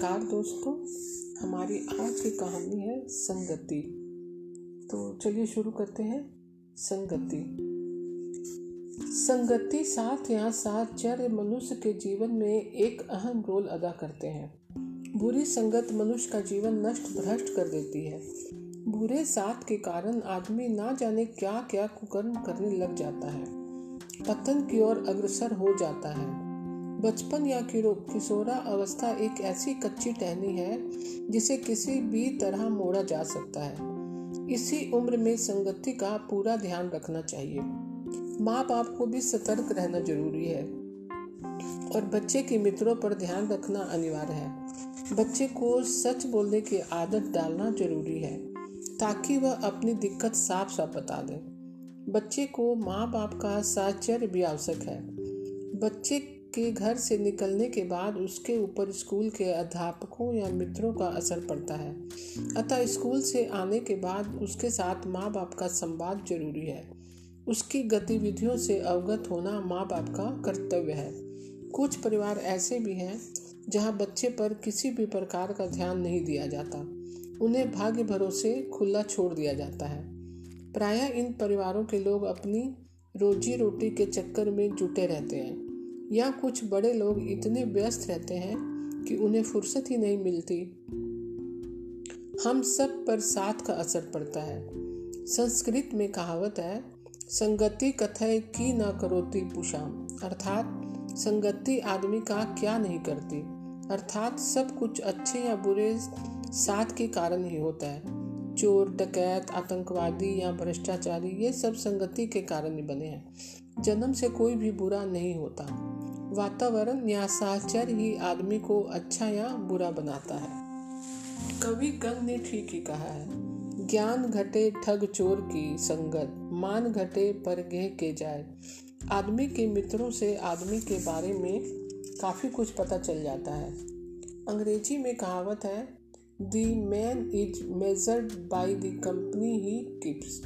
नमस्कार दोस्तों, हमारी आज की कहानी है संगति। तो चलिए शुरू करते हैं। संगति साथ या साहचर्य मनुष्य के जीवन में एक अहम रोल अदा करते हैं। बुरी संगत मनुष्य का जीवन नष्ट भ्रष्ट कर देती है। बुरे साथ के कारण आदमी ना जाने क्या क्या कुकर्म करने लग जाता है, पतन की ओर अग्रसर हो जाता है। बचपन या किशोरा अवस्था एक ऐसी कच्ची टहनी है जिसे किसी भी तरह मोड़ा जा सकता है। इसी उम्र में संगति का पूरा ध्यान रखना चाहिए। माँ बाप को भी सतर्क रहना जरूरी है और बच्चे के मित्रों पर ध्यान रखना अनिवार्य है। बच्चे को सच बोलने की आदत डालना जरूरी है ताकि वह अपनी दिक्कत साफ साफ बता दे। बच्चे को माँ बाप का साहचर्य भी आवश्यक है। बच्चे के घर से निकलने के बाद उसके ऊपर स्कूल के अध्यापकों या मित्रों का असर पड़ता है। अतः स्कूल से आने के बाद उसके साथ माँ बाप का संवाद जरूरी है। उसकी गतिविधियों से अवगत होना माँ बाप का कर्तव्य है। कुछ परिवार ऐसे भी हैं जहाँ बच्चे पर किसी भी प्रकार का ध्यान नहीं दिया जाता, उन्हें भाग्य भरोसे खुला छोड़ दिया जाता है। प्रायः इन परिवारों के लोग अपनी रोजी रोटी के चक्कर में जुटे रहते हैं, या कुछ बड़े लोग इतने व्यस्त रहते हैं कि उन्हें फुर्सत ही नहीं मिलती। हम सब पर साथ का असर पड़ता है। संस्कृत में कहावत है, संगति कथय की न करोति पुषाम, अर्थात संगति आदमी का क्या नहीं करती। अर्थात सब कुछ अच्छे या बुरे साथ के कारण ही होता है। चोर डकैत, आतंकवादी या भ्रष्टाचारी, ये सब संगति के कारण ही बने हैं। जन्म से कोई भी बुरा नहीं होता। वातावरण या साहचर्य ही आदमी को अच्छा या बुरा बनाता है। कवि कंग ने ठीक ही कहा है, ज्ञान घटे ठग चोर की संगत, मान घटे परगेह के जाए। आदमी के मित्रों से आदमी के बारे में काफ़ी कुछ पता चल जाता है। अंग्रेजी में कहावत है, the man is measured by the company he keeps,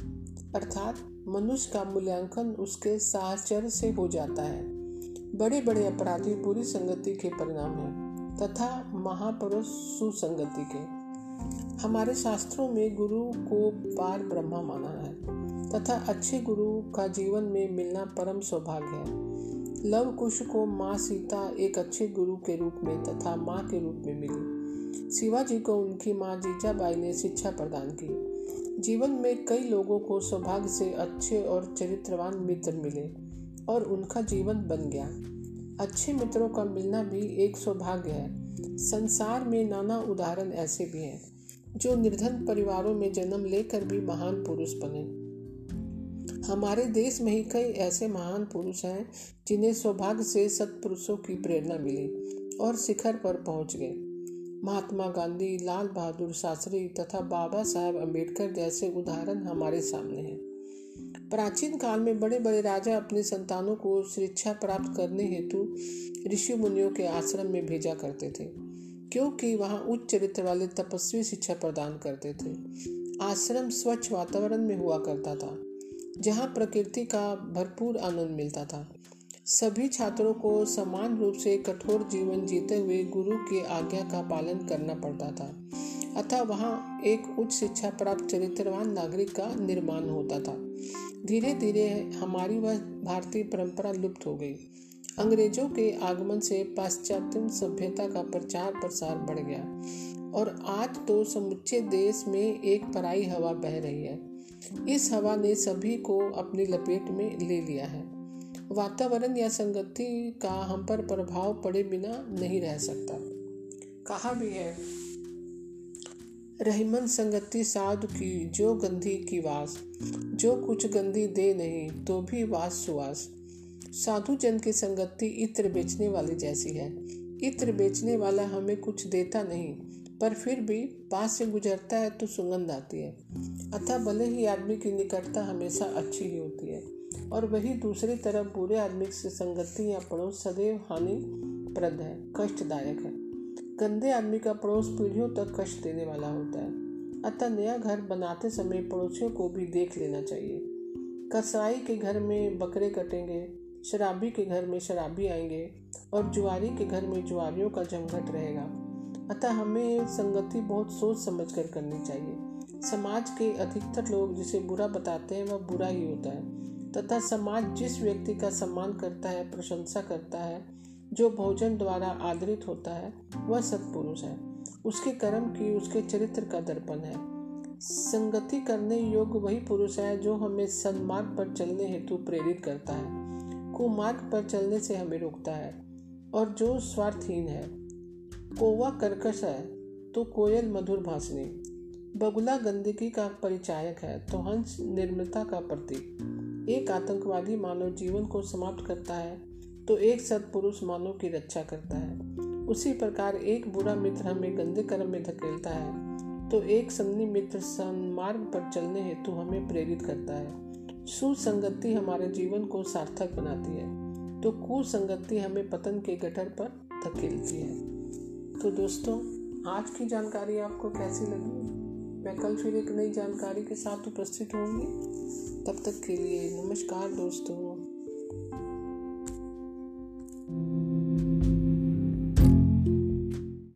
अर्थात मनुष्य का मूल्यांकन उसके साहचर्य से हो जाता है। बड़े बड़े अपराधी बुरी संगति के परिणाम हैं तथा महापुरुष सुसंगति के। हमारे शास्त्रों में गुरु को पार ब्रह्मा माना है तथा अच्छे गुरु का जीवन में मिलना परम सौभाग्य है। लव कुश को माँ सीता एक अच्छे गुरु के रूप में तथा माँ के रूप में मिली। शिवाजी को उनकी माँ जीजाबाई ने शिक्षा प्रदान की। जीवन में कई लोगों को सौभाग्य से अच्छे और चरित्रवान मित्र मिले और उनका जीवन बन गया। अच्छे मित्रों का मिलना भी एक सौभाग्य है। संसार में नाना उदाहरण ऐसे भी हैं जो निर्धन परिवारों में जन्म लेकर भी महान पुरुष बने। हमारे देश में ही कई ऐसे महान पुरुष हैं जिन्हें सौभाग्य से सत्पुरुषों की प्रेरणा मिली और शिखर पर पहुंच गए। महात्मा गांधी, लाल बहादुर शास्त्री तथा बाबा साहब अम्बेडकर जैसे उदाहरण हमारे सामने हैं। प्राचीन काल में बड़े बड़े राजा अपनी संतानों को शिक्षा प्राप्त करने हेतु ऋषि मुनियों के आश्रम में भेजा करते थे, क्योंकि वहां उच्च चरित्र वाले तपस्वी शिक्षा प्रदान करते थे। आश्रम स्वच्छ वातावरण में हुआ करता था, जहां प्रकृति का भरपूर आनंद मिलता था। सभी छात्रों को समान रूप से कठोर जीवन जीते हुए गुरु की आज्ञा का पालन करना पड़ता था, अतः वहाँ एक उच्च शिक्षा प्राप्त चरित्रवान नागरिक का निर्माण होता था। धीरे धीरे हमारी वह भारतीय परंपरा लुप्त हो गई। अंग्रेजों के आगमन से पाश्चात्य सभ्यता का प्रचार प्रसार बढ़ गया और आज तो समुच्चे देश में एक पराई हवा बह रही है। इस हवा ने सभी को अपनी लपेट में ले लिया है। वातावरण या संगति का हम पर प्रभाव पड़े बिना नहीं रह सकता। कहा भी है, रहीमन संगति साधु की जो गंधी की वास, जो कुछ गंधी दे नहीं तो भी वास सुवास। साधु जन की संगति इत्र बेचने वाले जैसी है। इत्र बेचने वाला हमें कुछ देता नहीं, पर फिर भी पास से गुजरता है तो सुगंध आती है। अतः भले ही आदमी की निकटता हमेशा अच्छी ही होती है, और वही दूसरी तरफ बुरे आदमी से संगति या पड़ोस सदैव हानिप्रद है, कष्टदायक है। गंदे आदमी का पड़ोस पीढ़ियों तक कष्ट देने वाला होता है। अतः नया घर बनाते समय पड़ोसियों को भी देख लेना चाहिए। कसाई के घर में बकरे कटेंगे, शराबी के घर में शराबी आएंगे और जुआरी के घर में जुआरियों का जमघट रहेगा। अतः हमें संगति बहुत सोच समझकर करनी चाहिए। समाज के अधिकतर लोग जिसे बुरा बताते हैं वह बुरा ही होता है, तथा समाज जिस व्यक्ति का सम्मान करता है, प्रशंसा करता है, जो भोजन द्वारा आदरित होता है, वह सत्पुरुष है। उसके कर्म की, उसके चरित्र का दर्पण है। संगति करने योग्य वही पुरुष है जो हमें सन्मार्ग पर चलने हेतु प्रेरित करता है, कुमार्ग पर चलने से हमें रोकता है, और जो स्वार्थहीन है। कोवा कर्कश है तो कोयल मधुर भाषिणी, बगुला गंदगी का परिचायक है तो हंस निर्मलता का प्रतीक। एक आतंकवादी मानव जीवन को समाप्त करता है तो एक सत्पुरुष मानव की रक्षा करता है। उसी प्रकार एक बुरा मित्र हमें गंदे कर्म में धकेलता है तो एक सम्नी मित्र सन्मार्ग पर चलने हेतु हमें प्रेरित करता है। सुसंगति हमारे जीवन को सार्थक बनाती है तो कुसंगति हमें पतन के गठर पर धकेलती है। तो दोस्तों, आज की जानकारी आपको कैसी लगी? मैं कल फिर एक नई जानकारी के साथ उपस्थित होंगी। तब तक के लिए नमस्कार दोस्तों।